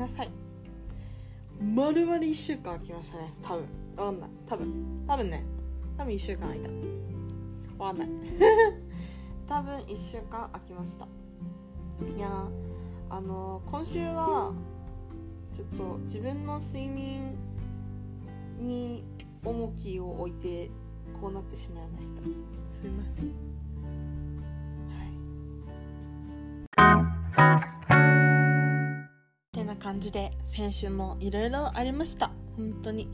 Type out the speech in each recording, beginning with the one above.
なさい。丸々1週間空きましたね。多分1週間空いた。わかんない多分1週間空きました。いや今週はちょっと自分の睡眠に重きを置いてこうなってしまいました。すいません。はい。てな感じで先週もいろいろありました。本当に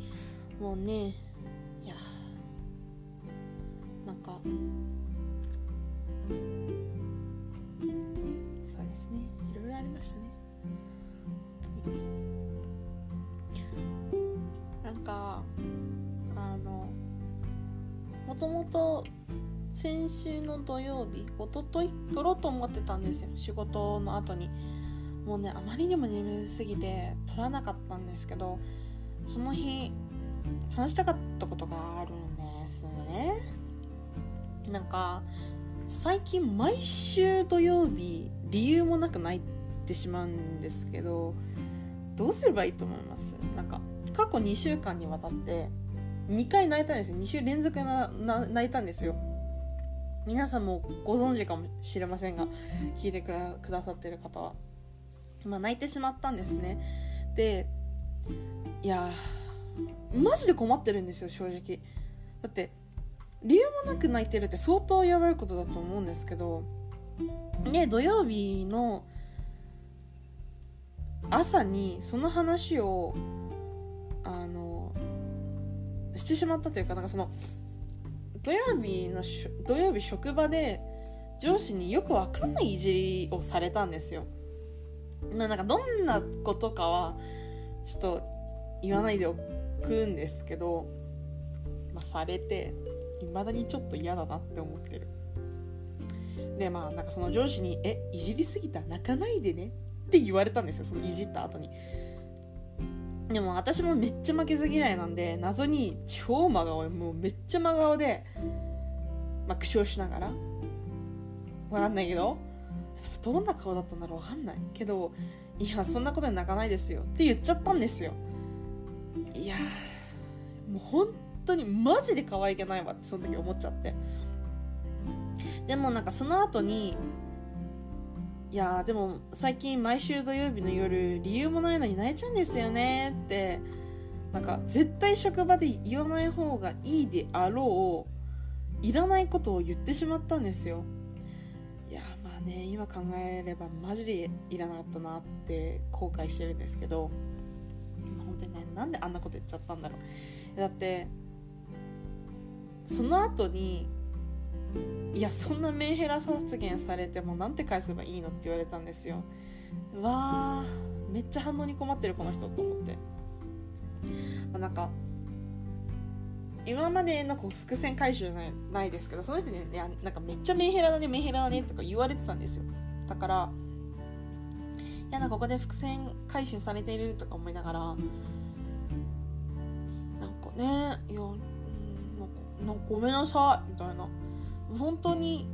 もうね、いやなんかそうですね、いろいろありましたね。なんかもともと先週の土曜日、おととい撮ろうと思ってたんですよ、仕事の後に。もうね、あまりにも眠すぎて撮らなかったんですけど、その日話したかったことがあるんですよね。なんか最近毎週土曜日理由もなく泣いてしまうんですけど、どうすればいいと思います？なんか過去2週間にわたって2回泣いたんですよ。2週連続泣いたんですよ。皆さんもご存知かもしれませんが、聞いてくださってる方は、まあ、泣いてしまったんですね。で、いやマジで困ってるんですよ、正直。だって理由もなく泣いてるって相当やばいことだと思うんですけどね。土曜日の朝にその話をしてしまったというか、なんかその土曜日職場で上司によくわかんないいじりをされたんですよ。なんかどんなことかはちょっと言わないでおくんですけど、まあ、されて未だにちょっと嫌だなって思ってる。で、まあなんかその上司にいじりすぎたら泣かないでねって言われたんですよ、そのいじった後に。でも私もめっちゃ負けず嫌いなんで、謎に超真顔、もうめっちゃ真顔で、まあ、苦笑しながら、わかんないけどどんな顔だったんだろう、わかんないけど、いやそんなことに泣かないですよって言っちゃったんですよ。いやもう本当にマジで可愛げないわってその時思っちゃって。でもなんかその後に、いやでも最近毎週土曜日の夜理由もないのに泣いちゃうんですよねって、なんか絶対職場で言わない方がいいであろういらないことを言ってしまったんですよ。いやまあね、今考えればマジでいらなかったなって後悔してるんですけど、なんであんなこと言っちゃったんだろう。だってその後に、いやそんなメンヘラ発言されてもなんて返せばいいのって言われたんですよ。うわー、めっちゃ反応に困ってるこの人と思って、まあ、なんか今までのこう伏線回収ないですけど、その人に、いやなんかめっちゃメンヘラだねとか言われてたんですよ。だからいやなんかここで伏線回収されているとか思いながら、ね、いやなんかごめんなさいみたいな、本当に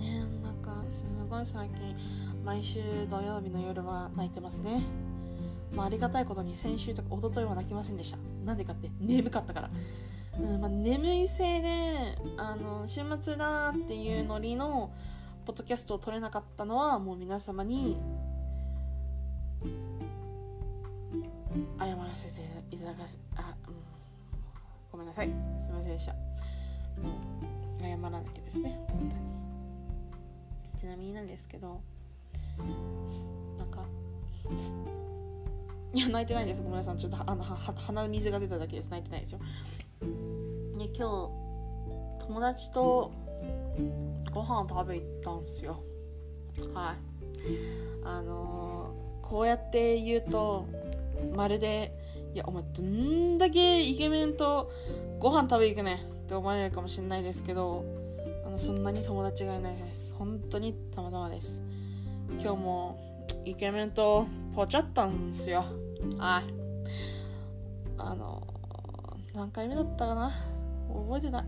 ね、なんかすごい最近毎週土曜日の夜は泣いてますね。まあ、ありがたいことに先週とか一昨日は泣きませんでした。なんでかって眠かったから、まあ、眠いせいで週末だっていうノリのポッドキャストを撮れなかったのはもう皆様に謝らせていただかせ、ごめんなさい、すみませんでした。もう謝らなきゃですね、本当に。ちなみになんですけど、なんかいや泣いてないんです、ごめんなさい、ちょっと鼻水が出ただけです、泣いてないですよ。ね、今日友達とご飯を食べ行ったんですよ。はい、こうやって言うとまるで、いやお前どんだけイケメンとご飯食べ行くねって思われるかもしれないですけど、そんなに友達がいないです。本当にたまたまです。今日もイケメンとポチャったんですよ。はい、何回目だったかな、覚えてない。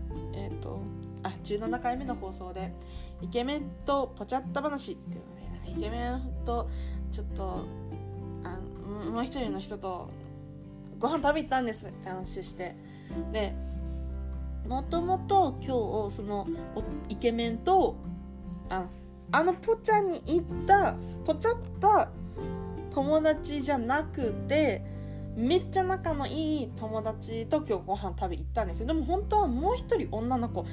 17回目の放送でイケメンとポチャった話っていうのね、イケメンとちょっともう一人の人とご飯食べたんですって話して、でもともと今日そのイケメンとあのポチャに行ったポチャった友達じゃなくて、めっちゃ仲のいい友達と今日ご飯食べ行ったんですよ。でも本当はもう一人女の子、も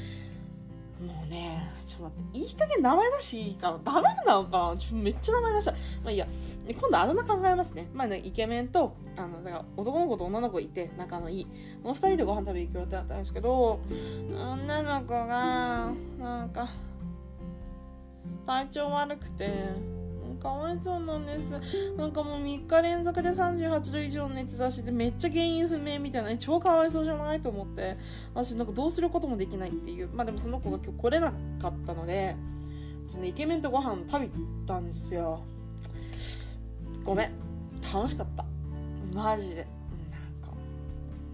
うねちょっと待って、いい加減名前出していいからダメなのかな、ちょめっちゃ名前出した、まあいいや、今度あだ名考えますね。まあね、イケメンとだから男の子と女の子いて仲のいいこの二人でご飯食べ行く予定だったんですけど、女の子がなんか体調悪くてかわいそうなんです。なんかもう3日連続で38度以上の熱出しで、めっちゃ原因不明みたいな、ね、超かわいそうじゃないと思って、私なんかどうすることもできないっていう。まあでもその子が今日来れなかったので、そのイケメンとご飯食べたんですよ。ごめん、楽しかった、マジで。なんか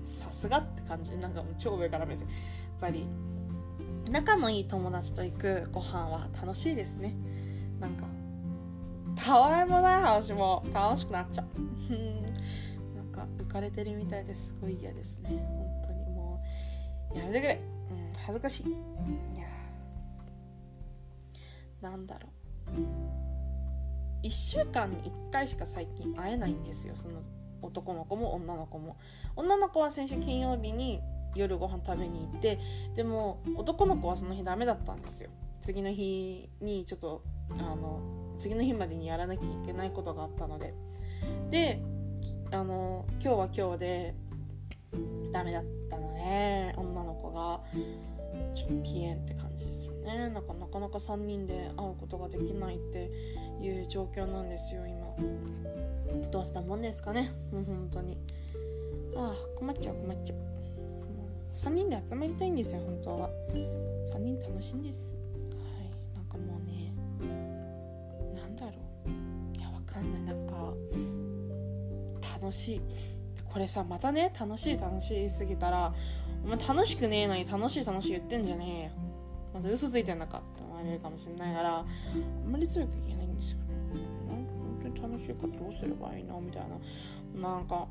さすがって感じ、なんかもう超上から目線。やっぱり仲のいい友達と行くご飯は楽しいですね。なんかたわいもない話も楽しくなっちゃうなんか浮かれてるみたいで、すごい嫌ですね、本当に。もうやめてくれ、恥ずかしい。いやなんだろう、1週間に1回しか最近会えないんですよ。その男の子も女の子も。女の子は先週金曜日に夜ご飯食べに行って、でも男の子はその日ダメだったんですよ。次の日にちょっと次の日までにやらなきゃいけないことがあったので、で今日は今日でダメだったのね、女の子がちょっとピエンって感じですよね。なんかなかなか3人で会うことができないっていう状況なんですよ今。どうしたもんですかね、もう本当に。ああ困っちゃう。3人で集まりたいんですよ本当は。3人楽しいんです。はい、なんかもうね、なんか楽しい、これさまたね、楽しいすぎたら、お前楽しくねえのに楽しい言ってんじゃねえよ、また嘘ついてんのかって思われるかもしれないから、あんまり強く言えないんですよ。なんか本当に楽しいからどうすればいいのみたいな、なんか、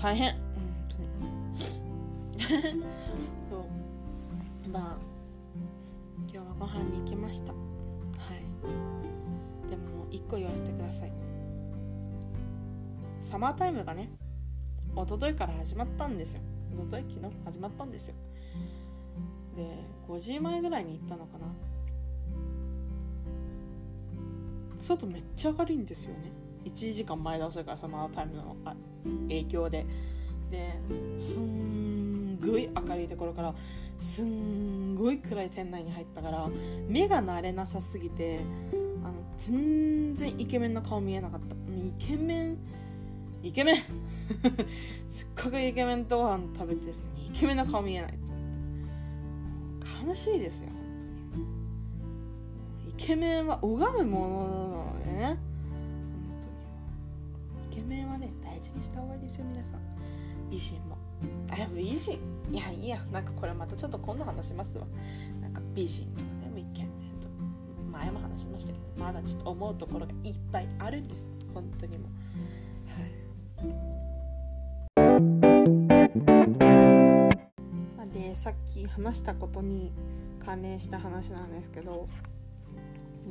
大変、本当にそう。まあ今日はご飯に行きました。はい、でも1個言わせてください。サマータイムがね、昨日始まったんですよ。で5時前ぐらいに行ったのかな。外めっちゃ明るいんですよね。1時間前倒せから、サマータイムの影響で。ですんごい明るいところからすんごい暗い店内に入ったから、目が慣れなさすぎて全然イケメンの顔見えなかった。イケメンすっごくイケメンとご飯食べてるのにイケメンの顔見えないと思って、悲しいですよ本当に。イケメンは拝むものなのでね、本当にイケメンはね大事にした方がいいですよ皆さん。美人も、美人、いやなんかこれまたちょっと今度話しますわ。なんか美人とかね、イケメン前も話しましたけど、まだちょっと思うところがいっぱいあるんです本当にもう、はい、でさっき話したことに関連した話なんですけど、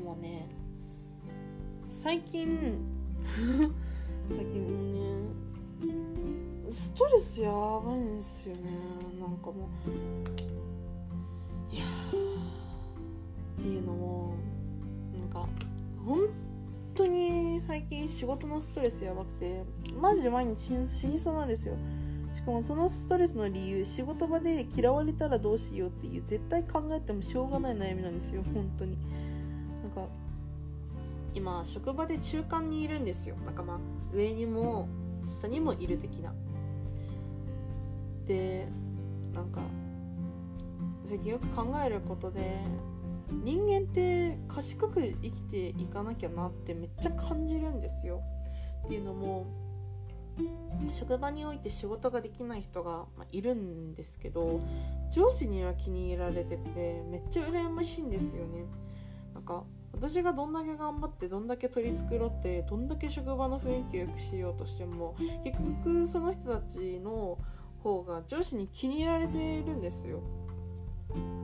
もうね最近もうねストレスやばいんですよね。なんかもうっていうのもなんか本当に最近仕事のストレスやばくて、マジで毎日死にそうなんですよ。しかもそのストレスの理由、仕事場で嫌われたらどうしようっていう、絶対考えてもしょうがない悩みなんですよ本当に。なんか今職場で中間にいるんですよ。なんかまあ上にも下にもいる的な。でなんか最近よく考えることで、人間って賢く生きていかなきゃなってめっちゃ感じるんですよ。っていうのも職場において仕事ができない人がいるんですけど、上司には気に入られててめっちゃ羨ましいんですよね。なんか私がどんだけ頑張ってどんだけ取り繕ってどんだけ職場の雰囲気を良くしようとしても結局その人たちの方が上司に気に入られているんですよ。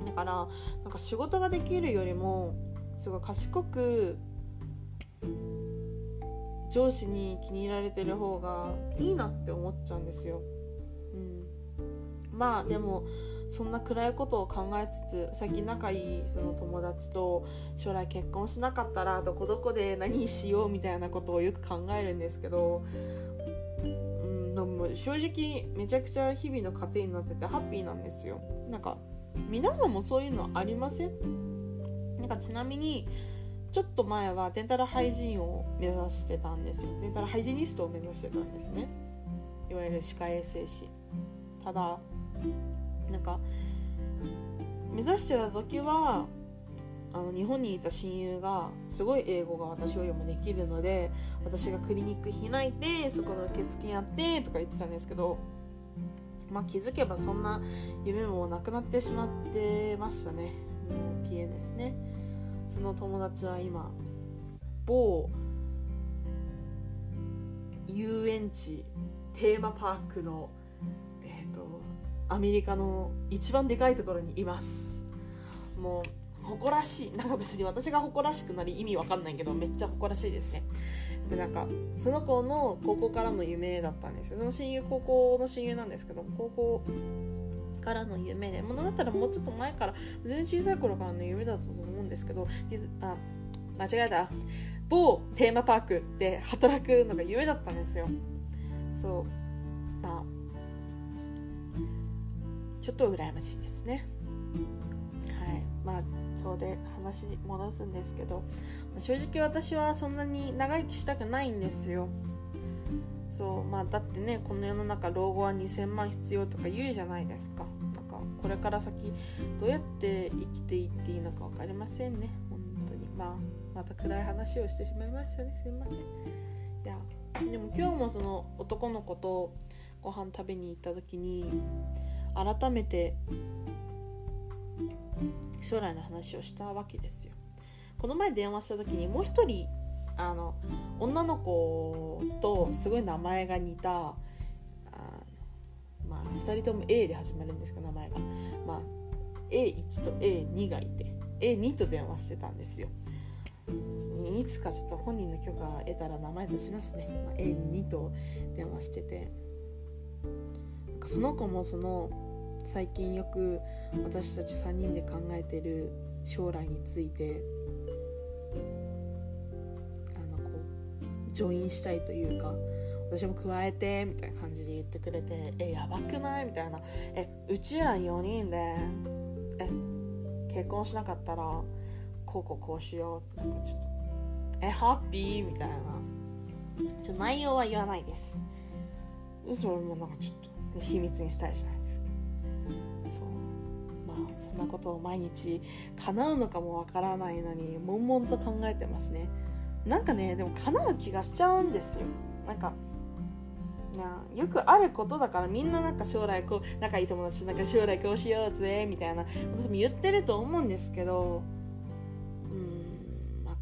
だからなんか仕事ができるよりもすごい賢く上司に気に入られてる方がいいなって思っちゃうんですよ、まあでもそんな暗いことを考えつつ、最近仲いいその友達と将来結婚しなかったらどこどこで何しようみたいなことをよく考えるんですけど、でも正直めちゃくちゃ日々の糧になっててハッピーなんですよ。なんか皆さんもそういうのありません？なんかちなみにちょっと前はデンタルハイジンを目指してたんですよ。デンタルハイジニストを目指してたんですね。いわゆる歯科衛生士。ただなんか目指してた時は日本にいた親友がすごい英語が私よりもできるので、私がクリニック開いてそこの受付やってとか言ってたんですけど、気づけばそんな夢もなくなってしまってましたね。PA ですね。その友達は今某遊園地テーマパークのアメリカの一番でかいところにいます。もう誇らしい。なんか別に私が誇らしくなり意味わかんないけど、めっちゃ誇らしいですね。でなんかその子の高校からの夢だったんですよ。その親友高校の親友なんですけど、高校からの夢で、もうなんだったらもうちょっと前から、全然小さい頃からの夢だったと思うんですけど、間違えた、某テーマパークで働くのが夢だったんですよ。そう、ちょっと羨ましいですね。はい、そうで話に戻すんですけど、正直私はそんなに長生きしたくないんですよ。そう、だってね、この世の中老後は2000万必要とか言うじゃないですか。なんかこれから先どうやって生きていっていいのか分かりませんね。本当にまた暗い話をしてしまいましたね。すいません。いやでも今日もその男の子とご飯食べに行った時に改めて将来の話をしたわけですよ。この前電話した時にもう一人女の子とすごい名前が似た2人とも A で始まるんですけど、名前が、A1 と A2 がいて A2 と電話してたんですよ。いつかちょっと本人の許可を得たら名前出しますね。A2 と電話してて、なんかその子もその最近よく私たち3人で考えてる将来についてジョインしたいというか、私も加えてみたいな感じで言ってくれて、やばくないみたいな、うちら4人で結婚しなかったらこうしようって、なんかちょっとハッピーみたいな、内容は言わないです。それもなんかちょっと秘密にしたいじゃないですか。そんなことを毎日叶うのかもわからないのに悶々と考えてますね。なんかね、でも叶う気がしちゃうんですよ。なんかよくあることだから、みんななんか将来こう仲いい友達となんか将来こうしようぜみたいなことも言ってると思うんですけど、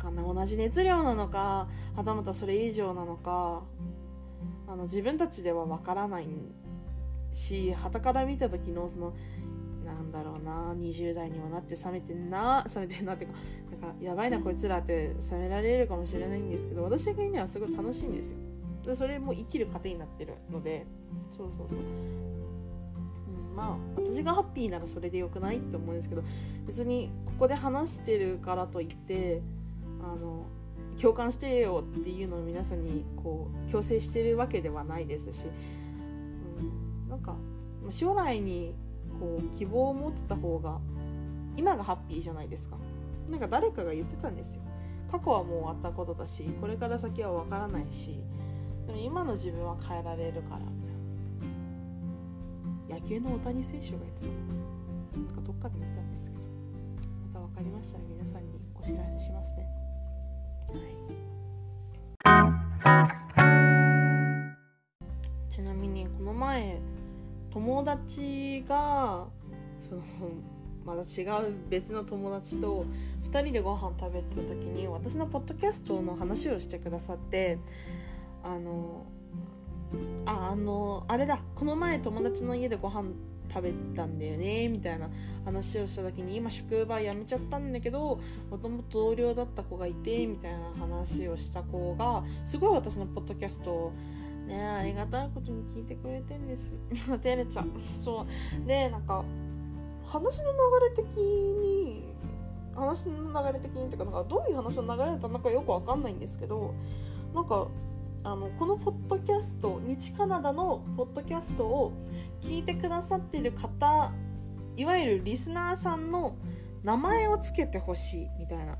同じ熱量なのか、はたまたそれ以上なのか、自分たちではわからないし、傍から見た時のそのなんだろうな、20代にはなって冷めてんなってか、なんかやばいなこいつらって冷められるかもしれないんですけど、私がいいのはすごい楽しいんですよ。でそれも生きる糧になってるので、そう、私がハッピーならそれでよくないって思うんですけど、別にここで話してるからといって共感してよっていうのを皆さんにこう強制してるわけではないですし、なんか将来にこう希望を持ってた方が今がハッピーじゃないですか。なんか誰かが言ってたんですよ。過去はもう終わったことだし、これから先は分からないし、でも今の自分は変えられるからみたいな、野球の大谷選手が言ってたのなんかどっかで見たんですけど、また分かりましたら皆さんにお知らせしますね。ちなみにこの前友達がそのまた違う別の友達と2 2人でご飯食べてた時に私のポッドキャストの話をしてくださって、あれだ、この前友達の家でご飯食べたんだよねみたいな話をした時に、今職場辞めちゃったんだけどもともと同僚だった子がいてみたいな話をした子が、すごい私のポッドキャストをね、ありがたいことに聞いてくれてるんです。照れちゃう。そうで、なんか話の流れ的にというか、なんかどういう話の流れだったのかよく分かんないんですけど、なんかこのポッドキャスト、日カナダのポッドキャストを聞いてくださっている方、いわゆるリスナーさんの名前をつけてほしいみたいなっ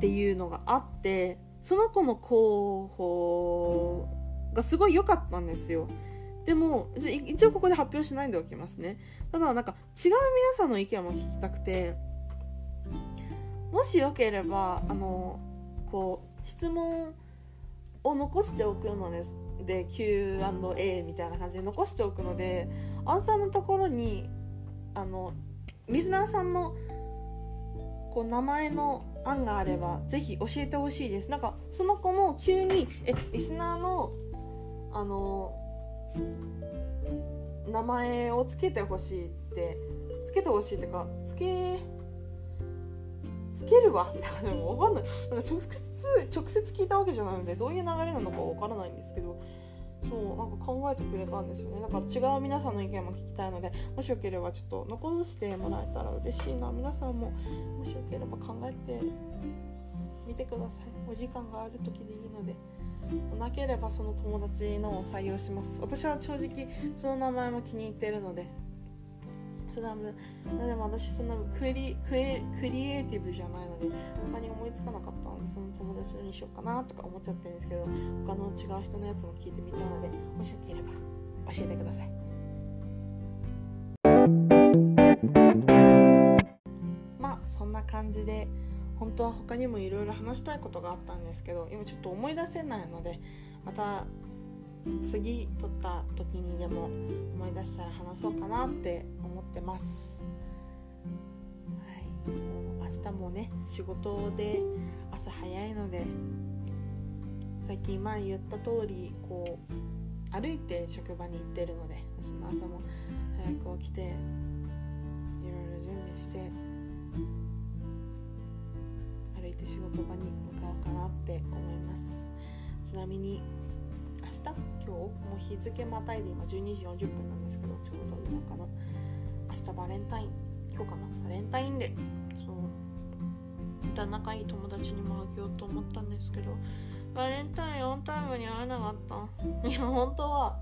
ていうのがあって、その子の候補がすごい良かったんですよ。でも一応ここで発表しないでおきますね。ただなんか違う皆さんの意見も聞きたくて、もしよければこう質問を残しておくのです。で Q&A みたいな感じで残しておくので、アンサーのところにリスナーさんのこう名前の案があればぜひ教えてほしいです。なんかその子も急にリスナーの名前をつけてほしいってかつけるわみたいなのが分かんない。なんか直接聞いたわけじゃないので、どういう流れなのか分からないんですけど、そうなんか考えてくれたんですよね。だから違う皆さんの意見も聞きたいので、もしよければちょっと残してもらえたら嬉しいな。皆さんももしよければ考えてみてください。お時間がある時でいいので、なければその友達のを採用します。私は正直その名前も気に入っているので。でも私そんなクリエイティブじゃないので他に思いつかなかったので、その友達にしようかなとか思っちゃってるんですけど、他の違う人のやつも聞いてみたいので、もしよければ教えてください。まあそんな感じで、本当は他にもいろいろ話したいことがあったんですけど、今ちょっと思い出せないので、また次撮った時にでも思い出したら話そうかなって思ってます。はい、もう明日もね仕事で朝早いので、最近前言った通りこう歩いて職場に行ってるので、私の朝も早く起きていろいろ準備して歩いて仕事場に向かおうかなって思います。ちなみに今日もう日付またいで今12時40分なんですけど、ちょうど今かな、明日バレンタインデー、そう仲いい友達にもあげようと思ったんですけど、バレンタインオンタイムに会えなかった。いや本当は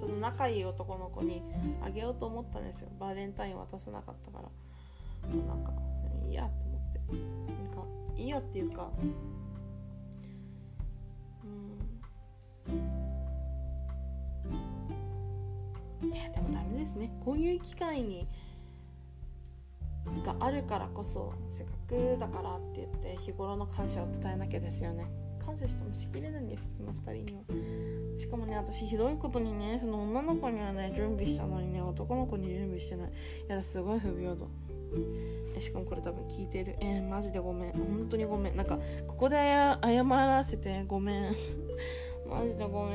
その仲いい男の子にあげようと思ったんですよ。バレンタイン渡せなかったから、もうなんかいいやと思って、なんかいいやっていうか。いやでもダメですね。こういう機会にがあるからこそ、せっかくだからって言って日頃の感謝を伝えなきゃですよね。感謝してもしきれないんですその2人には。しかもね、私ひどいことにね、その女の子にはね準備したのにね、男の子に準備してない。いやすごい不平等。しかもこれ多分聞いてる。マジでごめん、本当にごめん。なんかここで謝らせてごめん。マジでごめん。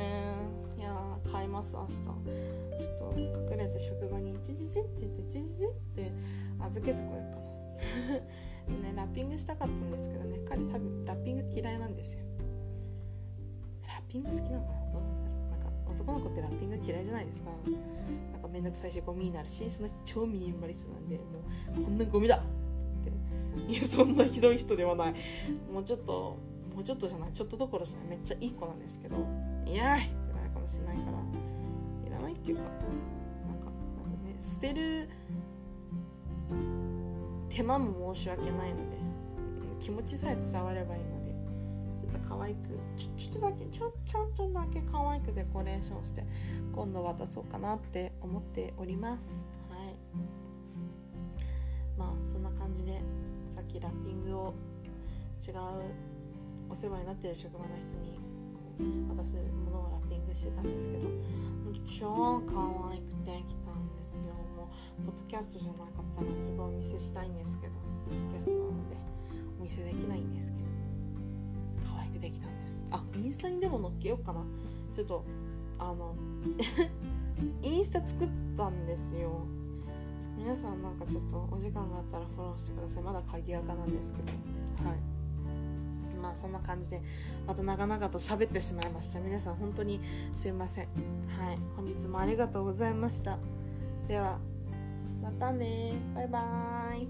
いや買います明日。ちょっと隠れて職場に一時って預けてこようかな。ねラッピングしたかったんですけどね、彼多分ラッピング嫌いなんですよ。ラッピング好きなのかな、どうなんだろう。なんか男の子ってラッピング嫌いじゃないですか。なんかめんどくさいしゴミになるし、その人超ミニマリストなんで、もうこんなゴミだって。いやそんなひどい人ではない。もうちょっとじゃない、ちょっとどころじゃない、めっちゃいい子なんですけど、いらないってなるかもしれないから、いらないっていうか、なんかね捨てる手間も申し訳ないので、気持ちさえ伝わればいいので、ちょっと可愛くちょっとだけ可愛くデコレーションして今度渡そうかなって思っております。はい、まあそんな感じで、さっきラッピングを違うお世話になっている職場の人に渡すものをラッピングしてたんですけど、超可愛くできたんです。ですよ。もうポッドキャストじゃなかったらすごいお見せしたいんですけど、ポッドキャストなのでお見せできないんですけど、可愛くできたんです。あ、インスタにでも載っけようかな。ちょっとインスタ作ったんですよ。皆さんなんかちょっとお時間があったらフォローしてください。まだ鍵垢なんですけど、はい、まあそんな感じでまた長々と喋ってしまいました。皆さん本当にすいません。はい、本日もありがとうございました。ではまたね、バイバーイ。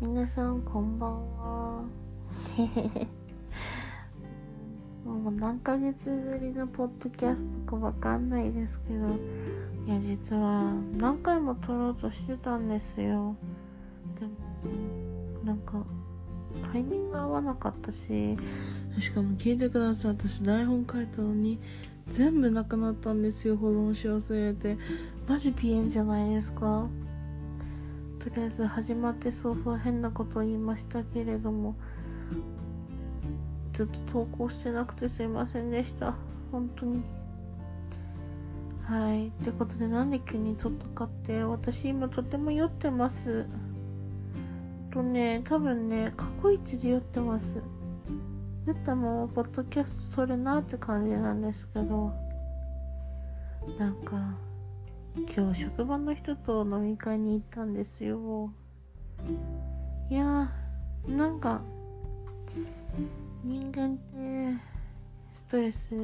皆さんこんばんは。もう何ヶ月ぶりのポッドキャストかわかんないですけど、いや実は何回も撮ろうとしてたんですよ。でもなんかタイミング合わなかったし、しかも聞いてください、私台本書いたのに全部なくなったんですよ。保存し忘れて、マジピエンじゃないですか。とりあえず始まって早々変なことを言いましたけれども、ずっと投稿してなくてすいませんでした、本当に。はい、ってことでなんで急に撮ったかって、私今とても酔ってます。多分ね、過去一で酔ってます。酔ったもポッドキャスト撮るなって感じなんですけど、なんか今日職場の人と飲み会に行ったんですよ。いやー、なんか人間ってストレス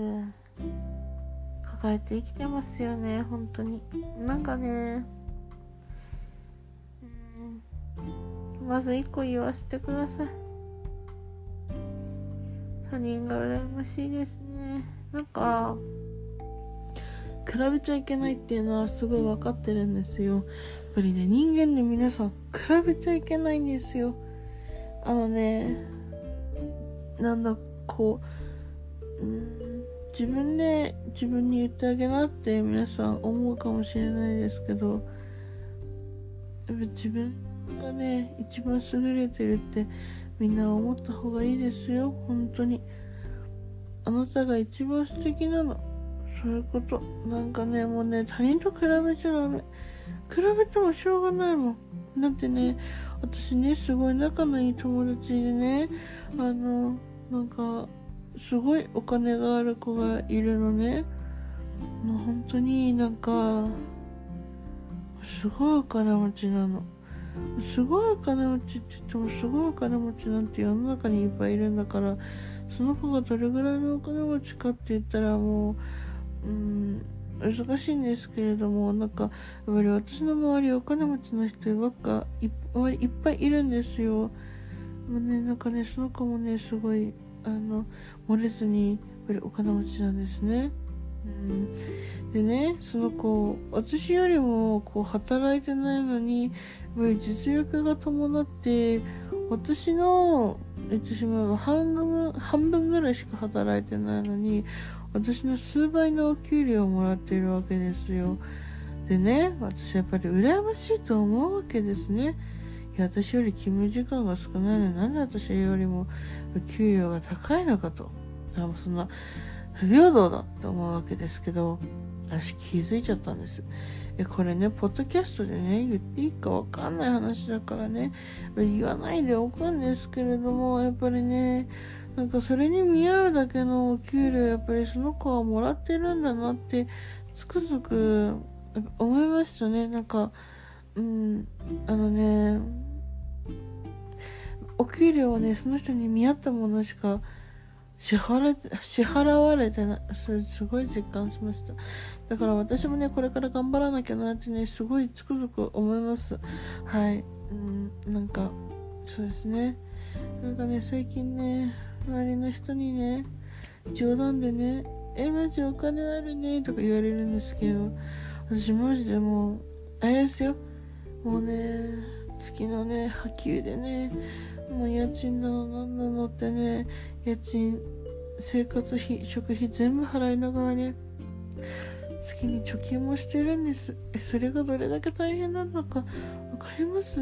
抱えて生きてますよね、本当に。なんかね、まず一個言わせてください。他人が羨ましいですね。なんか比べちゃいけないっていうのはすごい分かってるんですよ。やっぱりね、人間で皆さん比べちゃいけないんですよ。なんだ、こう、自分で自分に言ってあげなって皆さん思うかもしれないですけど、やっぱ自分がね一番優れてるってみんな思った方がいいですよ、本当に。あなたが一番素敵なの、そういうこと。なんかね、もうね、他人と比べちゃダメ。比べてもしょうがないもん。だってね、私ね、すごい仲のいい友達でね、なんかすごいお金がある子がいるのね。もう本当になんかすごいお金持ちなの。すごいお金持ちって言っても、すごいお金持ちなんて世の中にいっぱいいるんだから、その子がどれぐらいのお金持ちかって言ったらもう、難しいんですけれども、なんかやっぱり私の周りお金持ちの人ばっかいっぱいいるんですよ。もうね、なんかね、その子もね、すごい漏れずにやっぱりお金持ちなんですね。でね、その子、私よりもこう働いてないのに、やっぱり実力が伴って私の半分ぐらいしか働いてないのに、私の数倍のお給料をもらっているわけですよ。でね、私やっぱり羨ましいと思うわけですね。いや、私より勤務時間が少ないのに、なんで私よりも給料が高いのかと。そんな不平等だって思うわけですけど、私気づいちゃったんです。これね、ポッドキャストでね、言っていいかわかんない話だからね、言わないでおくんですけれども、やっぱりね、なんかそれに見合うだけの給料、やっぱりその子はもらってるんだなってつくづく思いましたね。なんか、お給料はね、その人に見合ったものしか支払われてない。それすごい実感しました。だから私もね、これから頑張らなきゃなってね、すごいつくづく思います。はい。なんか、そうですね。なんかね、最近ね、周りの人にね、冗談でね、マジお金あるね、とか言われるんですけど、私マジでもう、あれですよ。もうね、月のね、波及でね、もう家賃だのなんだのってね、家賃、生活費、食費全部払いながらね、月に貯金もしてるんです。それがどれだけ大変なんだかわかります？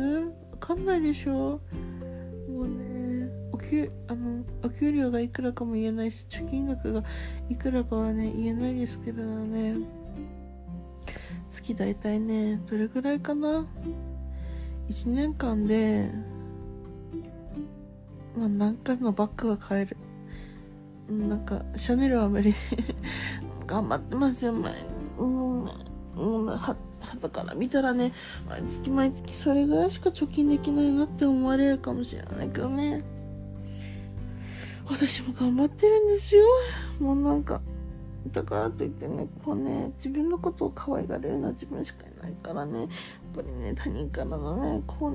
かんないでしょ。もうね、お給料がいくらかも言えないし、貯金額がいくらかはね言えないですけどね、月だいたいねどれくらいかな、1年間でまあ何回のバッグは買える。なんかシャネルは無理頑張ってますよ。肌から見たらね、毎月それぐらいしか貯金できないなって思われるかもしれないけどね、私も頑張ってるんですよ。もうなんかだからといってね、こうね、自分のことを可愛がれるのは自分しかいないからね、やっぱりね、他人からのね、こう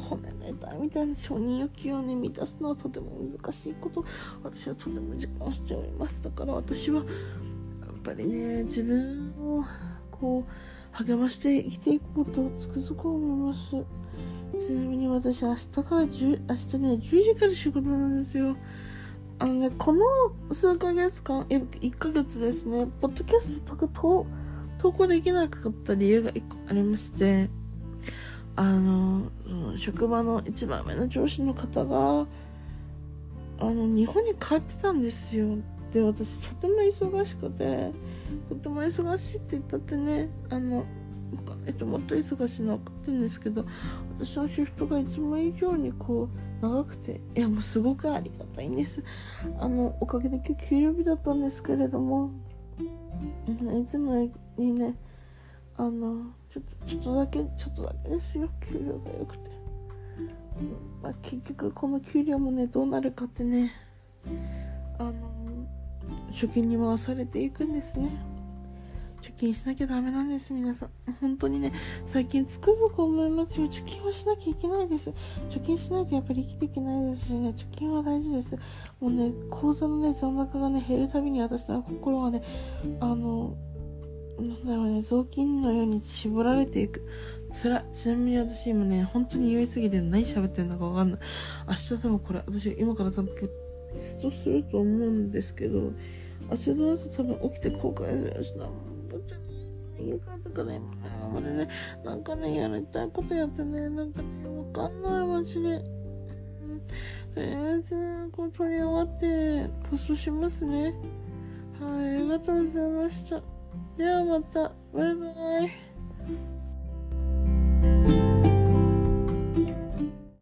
褒められたいみたいな承認欲求をね、満たすのはとても難しいこと、私はとても実感しております。だから私は、やっぱりね、自分をこう、励まして生きていくことをつくづく思います。ちなみに私、明日ね、10時から仕事なんですよ。この数ヶ月間、1ヶ月ですね、ポッドキャスト投稿できなかった理由が1個ありまして、職場の1番目の上司の方が、日本に帰ってたんですよ。で、私、とても忙しくて、とても忙しいって言ったってね、もっと忙しいのは分かってるんですけど、私のシフトがいつも以上にこう長くて、いやもうすごくありがたいんです。おかげで今日給料日だったんですけれども、いつもにね、ちょっとだけですよ、給料が良くて、結局この給料もねどうなるかってね、貯金に回されていくんですね。貯金しなきゃダメなんです、皆さん。本当にね、最近つくづく思いますよ。貯金はしなきゃいけないです。貯金しなきゃやっぱり生きていけないですしね、貯金は大事です。もうね、口座のね、残高がね、減るたびに私の心はね、雑巾のように絞られていく。辛い。ちなみに私今ね、本当に酔いすぎて何喋ってんだかわかんない。明日多分これ、私今から多分ポストすると思うんですけど、明日の朝多分起きて後悔するしな。家帰ってから今までね、なんかね、やりたいことやってね、なんかね、わかんない、マジで。とりあえず、こう撮り終わって、ポストしますね。はい、ありがとうございました。ではまた、バイバイ。